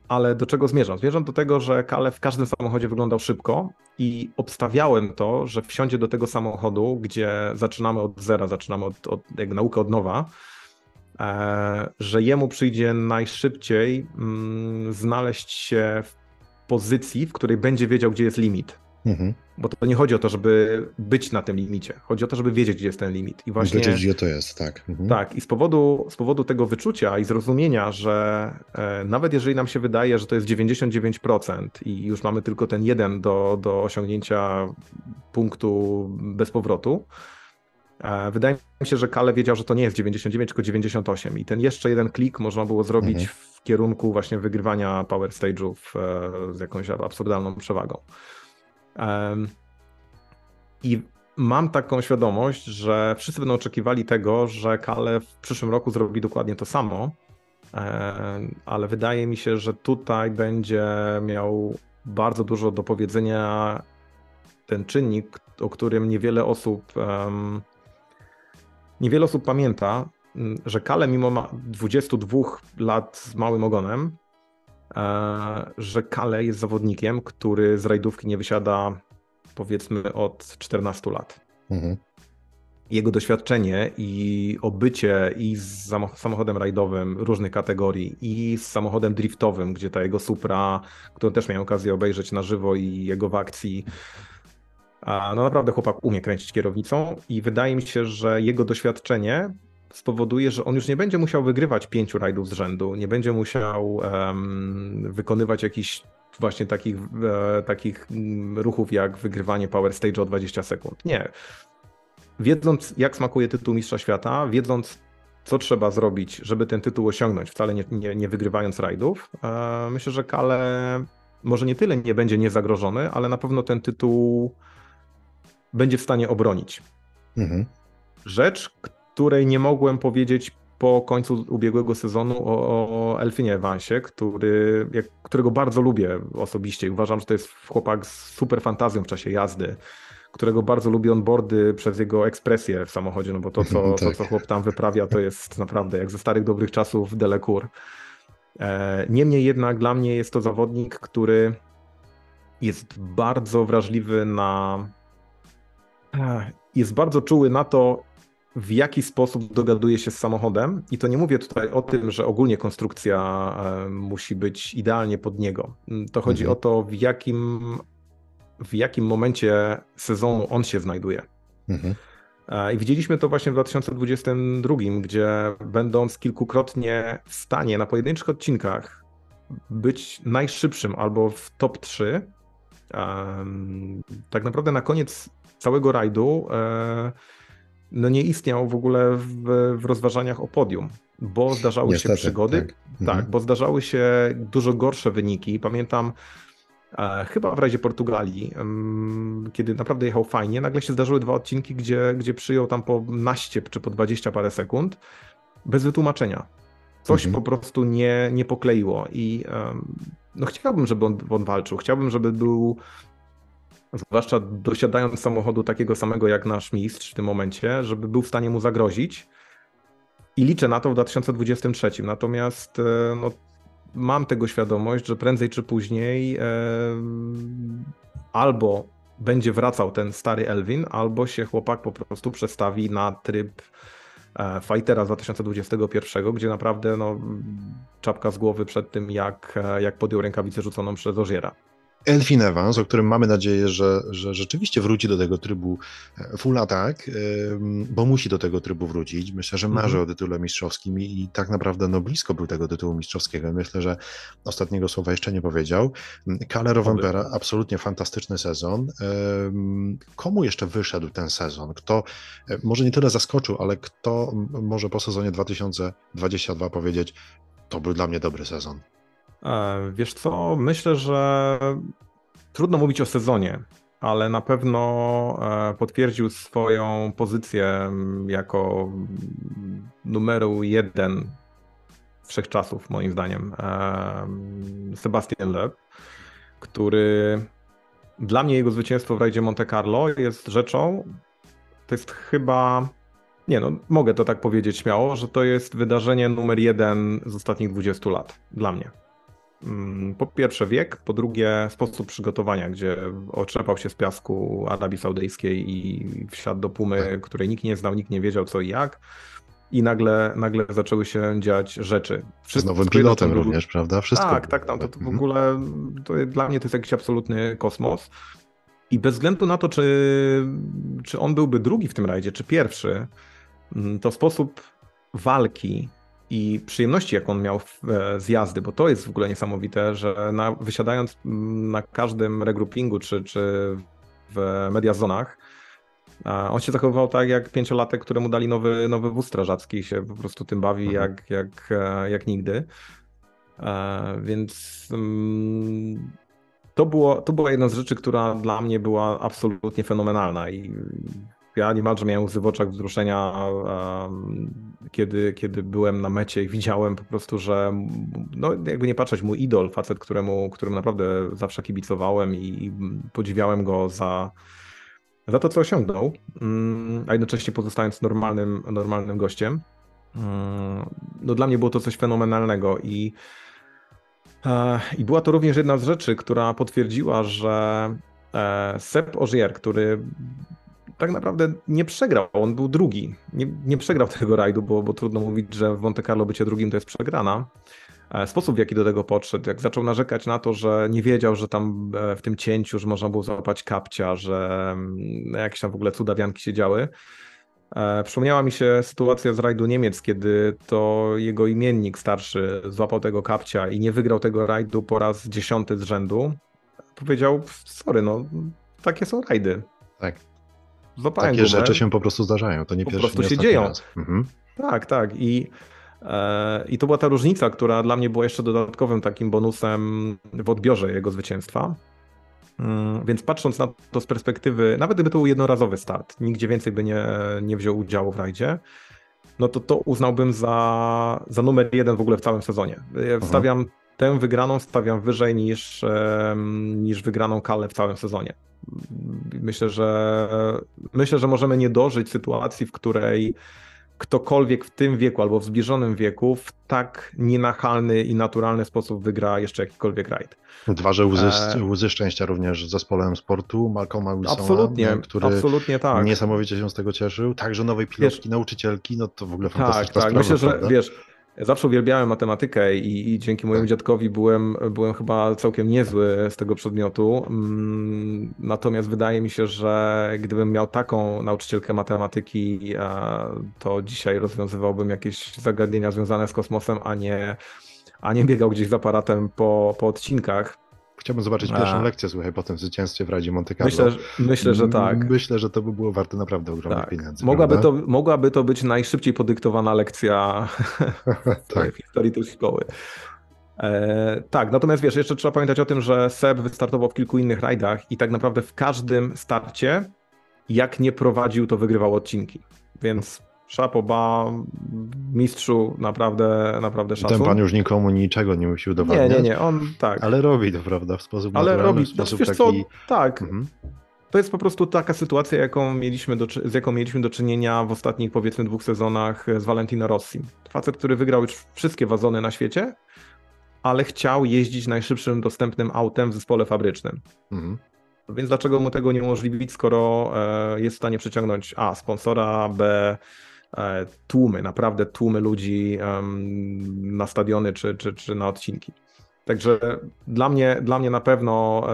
Ale do czego zmierzam? Zmierzam do tego, że Kalle w każdym samochodzie wyglądał szybko i obstawiałem to, że wsiądzie do tego samochodu, gdzie zaczynamy od zera, zaczynamy od jak naukę od nowa, że jemu przyjdzie najszybciej znaleźć się w pozycji, w której będzie wiedział, gdzie jest limit. Bo to nie chodzi o to, żeby być na tym limicie. Chodzi o to, żeby wiedzieć, gdzie jest ten limit. I właśnie wiedzieć, gdzie to jest, tak. Tak, i z powodu tego wyczucia i zrozumienia, że nawet jeżeli nam się wydaje, że to jest 99% i już mamy tylko ten jeden do osiągnięcia punktu bez powrotu, wydaje mi się, że Kalle wiedział, że to nie jest 99, tylko 98 i ten jeszcze jeden klik można było zrobić w kierunku właśnie wygrywania Power Stage'ów z jakąś absurdalną przewagą. I mam taką świadomość, że wszyscy będą oczekiwali tego, że Kalle w przyszłym roku zrobi dokładnie to samo, ale wydaje mi się, że tutaj będzie miał bardzo dużo do powiedzenia ten czynnik, o którym niewiele osób Niewiele osób pamięta, że Kalle mimo 22 lat z małym ogonem, że Kalle jest zawodnikiem, który z rajdówki nie wysiada powiedzmy od 14 lat. Mhm. Jego doświadczenie i obycie i z samochodem rajdowym różnych kategorii i z samochodem driftowym, gdzie ta jego Supra, którą też miałem okazję obejrzeć na żywo i jego w akcji, no naprawdę chłopak umie kręcić kierownicą i wydaje mi się, że jego doświadczenie spowoduje, że on już nie będzie musiał wygrywać 5 rajdów z rzędu, nie będzie musiał wykonywać jakichś właśnie takich ruchów jak wygrywanie Power Stage o 20 sekund. Nie. Wiedząc, jak smakuje tytuł Mistrza Świata, wiedząc, co trzeba zrobić, żeby ten tytuł osiągnąć, wcale nie wygrywając rajdów, myślę, że Kalle może nie tyle nie będzie niezagrożony, ale na pewno ten tytuł będzie w stanie obronić. Mhm. Rzecz, której nie mogłem powiedzieć po końcu ubiegłego sezonu o Elfynie Evansie, którego bardzo lubię osobiście. Uważam, że to jest chłopak z super fantazją w czasie jazdy, którego bardzo lubię onboardy przez jego ekspresję w samochodzie, no bo to, co chłop tam wyprawia, to jest naprawdę jak ze starych dobrych czasów Delecour. Niemniej jednak dla mnie jest to zawodnik, który jest bardzo wrażliwy jest bardzo czuły na to, w jaki sposób dogaduje się z samochodem. I to nie mówię tutaj o tym, że ogólnie konstrukcja musi być idealnie pod niego. To chodzi o to, w jakim momencie sezonu on się znajduje. Mhm. I widzieliśmy to właśnie w 2022, gdzie będąc kilkukrotnie w stanie na pojedynczych odcinkach być najszybszym albo w top 3, tak naprawdę na koniec całego rajdu no nie istniał w ogóle w rozważaniach o podium, bo zdarzały się przygody. Tak, bo zdarzały się dużo gorsze wyniki. Pamiętam, chyba w razie Portugalii, kiedy naprawdę jechał fajnie, nagle się zdarzyły dwa odcinki, gdzie przyjął tam po naście czy po 20 parę sekund bez wytłumaczenia. Coś po prostu nie pokleiło i no chciałbym, żeby on walczył. Chciałbym, żeby był, zwłaszcza dosiadając samochodu takiego samego jak nasz mistrz w tym momencie, żeby był w stanie mu zagrozić i liczę na to w 2023. Natomiast no, mam tego świadomość, że prędzej czy później albo będzie wracał ten stary Elfyn, albo się chłopak po prostu przestawi na tryb fightera z 2021, gdzie naprawdę no, czapka z głowy przed tym, jak podjął rękawicę rzuconą przez Ogiera. Elfyn Evans, o którym mamy nadzieję, że rzeczywiście wróci do tego trybu full attack, bo musi do tego trybu wrócić. Myślę, że marzy o tytule mistrzowskim i tak naprawdę no blisko był tego tytułu mistrzowskiego. Myślę, że ostatniego słowa jeszcze nie powiedział. Kalle Rovanperä, absolutnie fantastyczny sezon. Komu jeszcze wyszedł ten sezon? Kto może nie tyle zaskoczył, ale kto może po sezonie 2022 powiedzieć, to był dla mnie dobry sezon? Wiesz co, myślę, że trudno mówić o sezonie, ale na pewno potwierdził swoją pozycję jako numer 1 wszechczasów, moim zdaniem, Sébastien Loeb, który dla mnie jego zwycięstwo w rajdzie Monte Carlo jest rzeczą, to jest chyba... Nie no, mogę to tak powiedzieć śmiało, że to jest wydarzenie numer 1 z ostatnich 20 lat dla mnie. Po pierwsze wiek, po drugie sposób przygotowania, gdzie otrzepał się z piasku Arabii Saudyjskiej i wsiadł do Pumy, której nikt nie znał, nikt nie wiedział co i jak i nagle zaczęły się dziać rzeczy. Wszystko, z nowym pilotem również, prawda? Wszystko. Tak, tam to w ogóle, to dla mnie to jest jakiś absolutny kosmos i bez względu na to, czy on byłby drugi w tym rajdzie, czy pierwszy, to sposób walki i przyjemności, jaką on miał z jazdy, bo to jest w ogóle niesamowite, że wysiadając na każdym regroupingu czy w mediazonach, on się zachowywał tak jak 5-latek, któremu dali nowy wóz strażacki i się po prostu tym bawi jak nigdy. Więc to była jedna z rzeczy, która dla mnie była absolutnie fenomenalna i ja niemalże miałem łzy w oczach wzruszenia, kiedy byłem na mecie i widziałem po prostu, że no jakby nie patrzeć, mój idol, facet, któremu naprawdę zawsze kibicowałem i podziwiałem go za za to, co osiągnął, a jednocześnie pozostając normalnym gościem. No dla mnie było to coś fenomenalnego i była to również jedna z rzeczy, która potwierdziła, że Seb Ogier, który tak naprawdę nie przegrał, on był drugi, nie przegrał tego rajdu, bo trudno mówić, że w Monte Carlo bycie drugim to jest przegrana. Sposób, w jaki do tego podszedł, jak zaczął narzekać na to, że nie wiedział, że tam w tym cięciu, że można było złapać kapcia, że jakieś tam w ogóle cudawianki się działy. Przypomniała mi się sytuacja z rajdu Niemiec, kiedy to jego imiennik starszy złapał tego kapcia i nie wygrał tego rajdu po raz 10 z rzędu. Powiedział, sorry, no takie są rajdy. Tak. Złapałem takie gumę. Rzeczy się po prostu zdarzają. To nie po pierwszy, prostu się dzieją. Mhm. Tak. I to była ta różnica, która dla mnie była jeszcze dodatkowym takim bonusem w odbiorze jego zwycięstwa. Więc patrząc na to z perspektywy, nawet gdyby to był jednorazowy start, nigdzie więcej by nie wziął udziału w rajdzie, no to uznałbym za numer jeden w ogóle w całym sezonie. Ja stawiam tę wygraną, stawiam wyżej niż wygraną Kalle w całym sezonie. Myślę, że możemy nie dożyć sytuacji, w której ktokolwiek w tym wieku albo w zbliżonym wieku w tak nienachalny i naturalny sposób wygra jeszcze jakikolwiek rajd. Dwa, że łzy szczęścia również z zespołem sportu Malcolma Wilsona, który tak. Niesamowicie się z tego cieszył. Także nowej pilotki, nauczycielki, no to w ogóle fantastyczna sprawa. Myślę, że zawsze uwielbiałem matematykę i dzięki mojemu dziadkowi byłem chyba całkiem niezły z tego przedmiotu. Natomiast wydaje mi się, że gdybym miał taką nauczycielkę matematyki, to dzisiaj rozwiązywałbym jakieś zagadnienia związane z kosmosem, a nie biegał gdzieś z aparatem po odcinkach. Chciałbym zobaczyć pierwszą lekcję, słuchaj, po tym zwycięstwie w Rajdzie Monte Carlo. Myślę, że tak. Myślę, że to by było warte naprawdę ogromnych pieniędzy. Mogłaby to być najszybciej podyktowana lekcja w historii tej szkoły. Natomiast wiesz, jeszcze trzeba pamiętać o tym, że Seb wystartował w kilku innych rajdach i tak naprawdę w każdym starcie, jak nie prowadził, to wygrywał odcinki. Więc chapeau bas, mistrzu, naprawdę szacun. Ten pan już nikomu niczego nie musi udowadniać. Nie, on tak. Ale robi to, prawda, w sposób naturalny, w sposób taki... Tak, to jest po prostu taka sytuacja, z jaką mieliśmy do czynienia w ostatnich, powiedzmy, 2 sezonach z Valentino Rossim. Facet, który wygrał już wszystkie wazony na świecie, ale chciał jeździć najszybszym dostępnym autem w zespole fabrycznym. Więc dlaczego mu tego nie umożliwić, skoro jest w stanie przyciągnąć a, sponsora, b, naprawdę tłumy ludzi na stadiony czy na odcinki. Także dla mnie na pewno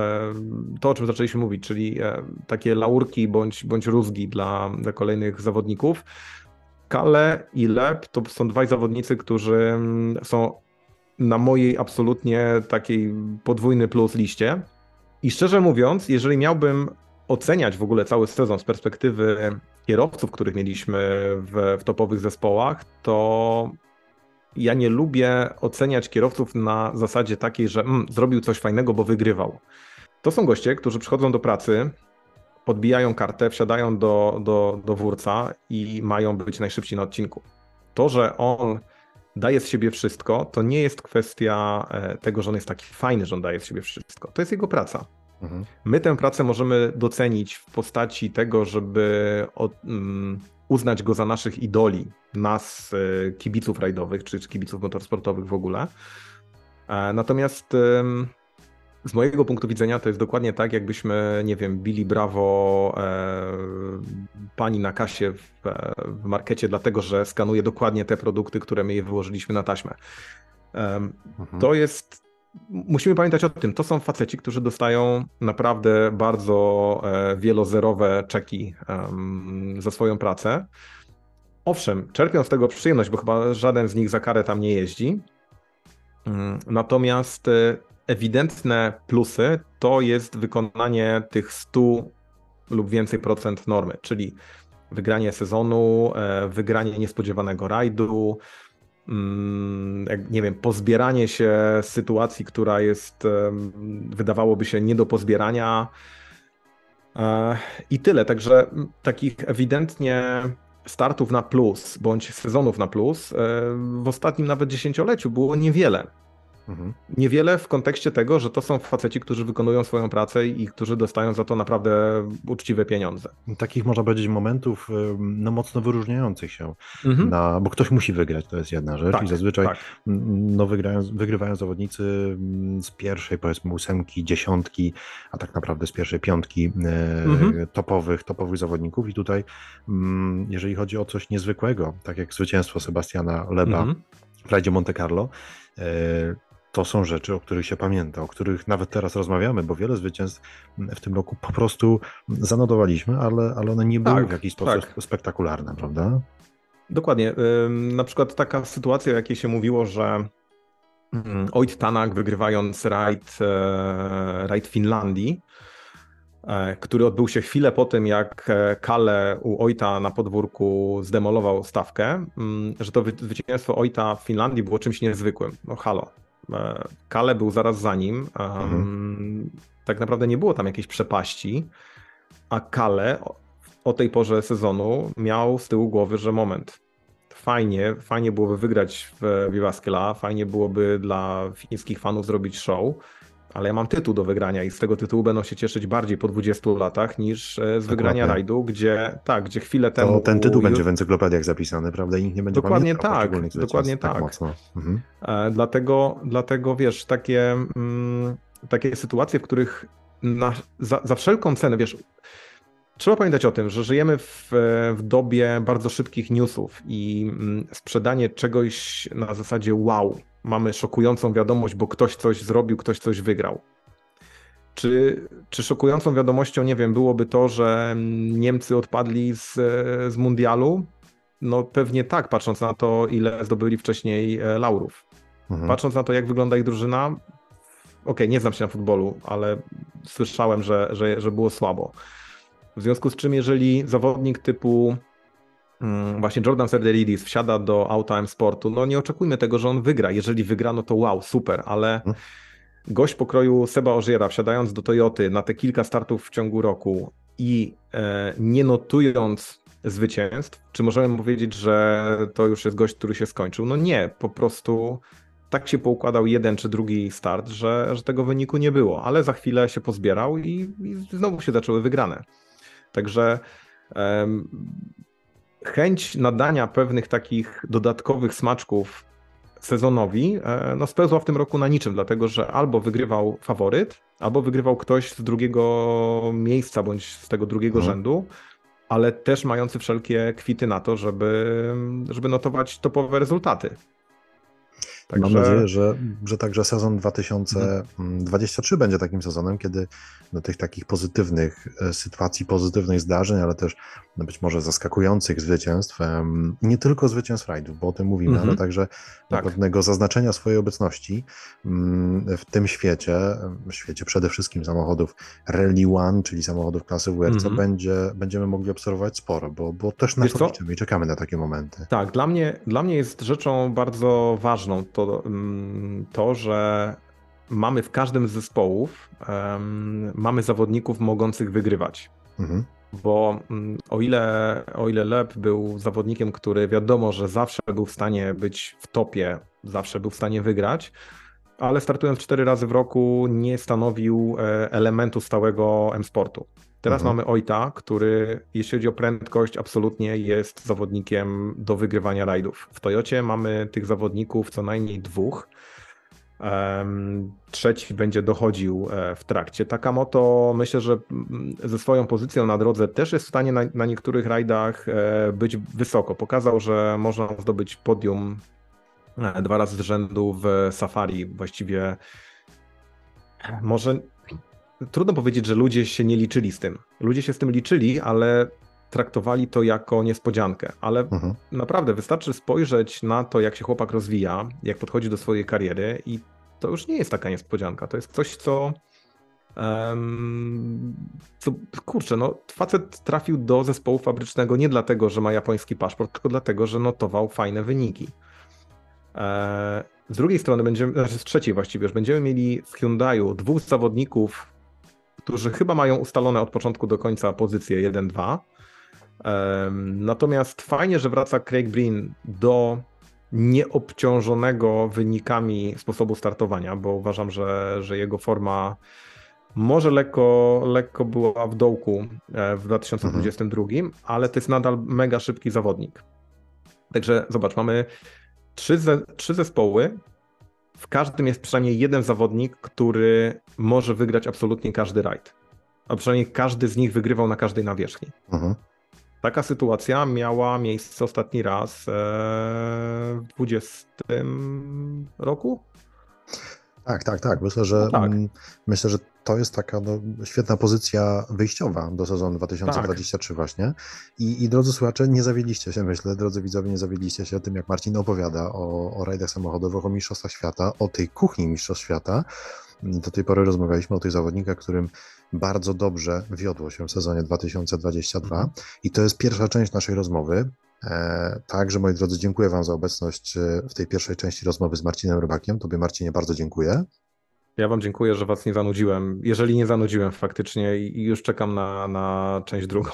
to, o czym zaczęliśmy mówić, czyli takie laurki bądź rózgi dla kolejnych zawodników. Kalle i Leb to są dwaj zawodnicy, którzy są na mojej absolutnie takiej podwójny plus liście. I szczerze mówiąc, jeżeli miałbym oceniać w ogóle cały sezon z perspektywy kierowców, których mieliśmy w topowych zespołach, to ja nie lubię oceniać kierowców na zasadzie takiej, że zrobił coś fajnego, bo wygrywał. To są goście, którzy przychodzą do pracy, podbijają kartę, wsiadają do wórca i mają być najszybsi na odcinku. To, że on daje z siebie wszystko, to nie jest kwestia tego, że on jest taki fajny, że on daje z siebie wszystko. To jest jego praca. My tę pracę możemy docenić w postaci tego, żeby uznać go za naszych idoli, nas, kibiców rajdowych, czy kibiców motorsportowych w ogóle. Natomiast z mojego punktu widzenia to jest dokładnie tak, jakbyśmy, nie wiem, bili brawo pani na kasie w markecie, dlatego że skanuje dokładnie te produkty, które my je wyłożyliśmy na taśmę. To jest... Musimy pamiętać o tym, to są faceci, którzy dostają naprawdę bardzo wielozerowe czeki za swoją pracę. Owszem, czerpią z tego przyjemność, bo chyba żaden z nich za karę tam nie jeździ. Natomiast ewidentne plusy to jest wykonanie tych 100 lub więcej procent normy, czyli wygranie sezonu, wygranie niespodziewanego rajdu, nie wiem, pozbieranie się z sytuacji, która jest, wydawałoby się, nie do pozbierania i tyle. Także takich ewidentnie startów na plus, bądź sezonów na plus w ostatnim nawet 10-leciu było niewiele. Niewiele w kontekście tego, że to są faceci, którzy wykonują swoją pracę i którzy dostają za to naprawdę uczciwe pieniądze. Takich, można powiedzieć, momentów no, mocno wyróżniających się, bo ktoś musi wygrać, to jest jedna rzecz, tak, i zazwyczaj no, wygrywają zawodnicy z pierwszej, powiedzmy, ósemki, dziesiątki, a tak naprawdę z pierwszej piątki topowych zawodników. I tutaj, jeżeli chodzi o coś niezwykłego, tak jak zwycięstwo Sebastiana Leba w rajdzie Monte Carlo, to są rzeczy, o których się pamięta, o których nawet teraz rozmawiamy, bo wiele zwycięstw w tym roku po prostu zanotowaliśmy, ale one nie były w jakiś sposób spektakularne, prawda? Dokładnie. Na przykład taka sytuacja, o jakiej się mówiło, że Ott Tänak, wygrywając rajd Finlandii, który odbył się chwilę po tym, jak Kalle u Ojta na podwórku zdemolował stawkę, że to zwycięstwo Ojta w Finlandii było czymś niezwykłym. No halo. Kalle był zaraz za nim. Tak naprawdę nie było tam jakiejś przepaści, a Kalle o tej porze sezonu miał z tyłu głowy, że moment, fajnie byłoby wygrać w Jyväskylä, fajnie byłoby dla fińskich fanów zrobić show, ale ja mam tytuł do wygrania i z tego tytułu będą się cieszyć bardziej po 20 latach niż z wygrania rajdu, gdzie chwilę temu... To ten tytuł będzie w encyklopediach zapisany, prawda? I nikt nie będzie Dokładnie tak. Mocno. Dlatego wiesz, takie sytuacje, w których za wszelką cenę, wiesz, trzeba pamiętać o tym, że żyjemy w dobie bardzo szybkich newsów i sprzedanie czegoś na zasadzie wow, mamy szokującą wiadomość, bo ktoś coś zrobił, ktoś coś wygrał. Czy szokującą wiadomością, nie wiem, byłoby to, że Niemcy odpadli z mundialu? No pewnie tak, patrząc na to, ile zdobyli wcześniej laurów. Patrząc na to, jak wygląda ich drużyna, okej, nie znam się na futbolu, ale słyszałem, że było słabo. W związku z czym, jeżeli zawodnik typu właśnie Jordan Serderidis wsiada do auta M-Sportu, no nie oczekujmy tego, że on wygra. Jeżeli wygra, no to wow, super, ale gość pokroju Séba Ogiera wsiadając do Toyoty na te kilka startów w ciągu roku i nie notując zwycięstw, czy możemy powiedzieć, że to już jest gość, który się skończył? No nie, po prostu tak się poukładał jeden czy drugi start, że tego wyniku nie było, ale za chwilę się pozbierał i znowu się zaczęły wygrane. Także chęć nadania pewnych takich dodatkowych smaczków sezonowi no spełzła w tym roku na niczym, dlatego że albo wygrywał faworyt, albo wygrywał ktoś z drugiego miejsca bądź z tego drugiego rzędu, ale też mający wszelkie kwity na to, żeby notować topowe rezultaty. Także... Mam nadzieję, że także sezon 2023 będzie takim sezonem, kiedy do tych takich pozytywnych sytuacji, pozytywnych zdarzeń, ale też no być może zaskakujących zwycięstw, nie tylko zwycięstw rajdów, bo o tym mówimy, ale także pewnego zaznaczenia swojej obecności w tym świecie, przede wszystkim samochodów Rally One, czyli samochodów klasy WRC, będziemy mogli obserwować sporo, bo też na to liczymy i czekamy na takie momenty. Tak, dla mnie jest rzeczą bardzo ważną to, że mamy w każdym z zespołów mamy zawodników mogących wygrywać. Bo o ile Leb był zawodnikiem, który wiadomo, że zawsze był w stanie być w topie, zawsze był w stanie wygrać, ale startując 4 razy w roku nie stanowił elementu stałego M-Sportu. Teraz mamy Ojta, który jeśli chodzi o prędkość absolutnie jest zawodnikiem do wygrywania rajdów. W Toyocie mamy tych zawodników co najmniej 2. Trzeci będzie dochodził w trakcie. Takamoto myślę, że ze swoją pozycją na drodze też jest w stanie na niektórych rajdach być wysoko. Pokazał, że można zdobyć podium 2 razy z rzędu w Safari. Właściwie może trudno powiedzieć, że ludzie się nie liczyli z tym. Ludzie się z tym liczyli, ale traktowali to jako niespodziankę, ale naprawdę wystarczy spojrzeć na to, jak się chłopak rozwija, jak podchodzi do swojej kariery i to już nie jest taka niespodzianka, to jest coś, co kurczę, no facet trafił do zespołu fabrycznego nie dlatego, że ma japoński paszport, tylko dlatego, że notował fajne wyniki. Z drugiej strony, z trzeciej właściwie już będziemy mieli w Hyundai'u 2 zawodników, którzy chyba mają ustalone od początku do końca pozycje 1-2. Natomiast fajnie, że wraca Craig Breen do nieobciążonego wynikami sposobu startowania, bo uważam, że jego forma może lekko była w dołku w 2022, ale to jest nadal mega szybki zawodnik. Także zobacz, mamy trzy zespoły, w każdym jest przynajmniej jeden zawodnik, który może wygrać absolutnie każdy rajd. A przynajmniej każdy z nich wygrywał na każdej nawierzchni. Taka sytuacja miała miejsce ostatni raz w 20 roku? Tak. Myślę, że to jest taka świetna pozycja wyjściowa do sezonu 2023 właśnie. I drodzy słuchacze, nie zawiedliście się, myślę, drodzy widzowie, nie zawiedliście się tym, jak Marcin opowiada o rajdach samochodowych, o mistrzostwach świata, o tej kuchni mistrzostw świata. Do tej pory rozmawialiśmy o tych zawodnikach, którym bardzo dobrze wiodło się w sezonie 2022 i to jest pierwsza część naszej rozmowy. Także moi drodzy, dziękuję Wam za obecność w tej pierwszej części rozmowy z Marcinem Rybakiem. Tobie, Marcinie, bardzo dziękuję. Ja Wam dziękuję, że Was nie zanudziłem, jeżeli nie zanudziłem faktycznie, i już czekam na część drugą.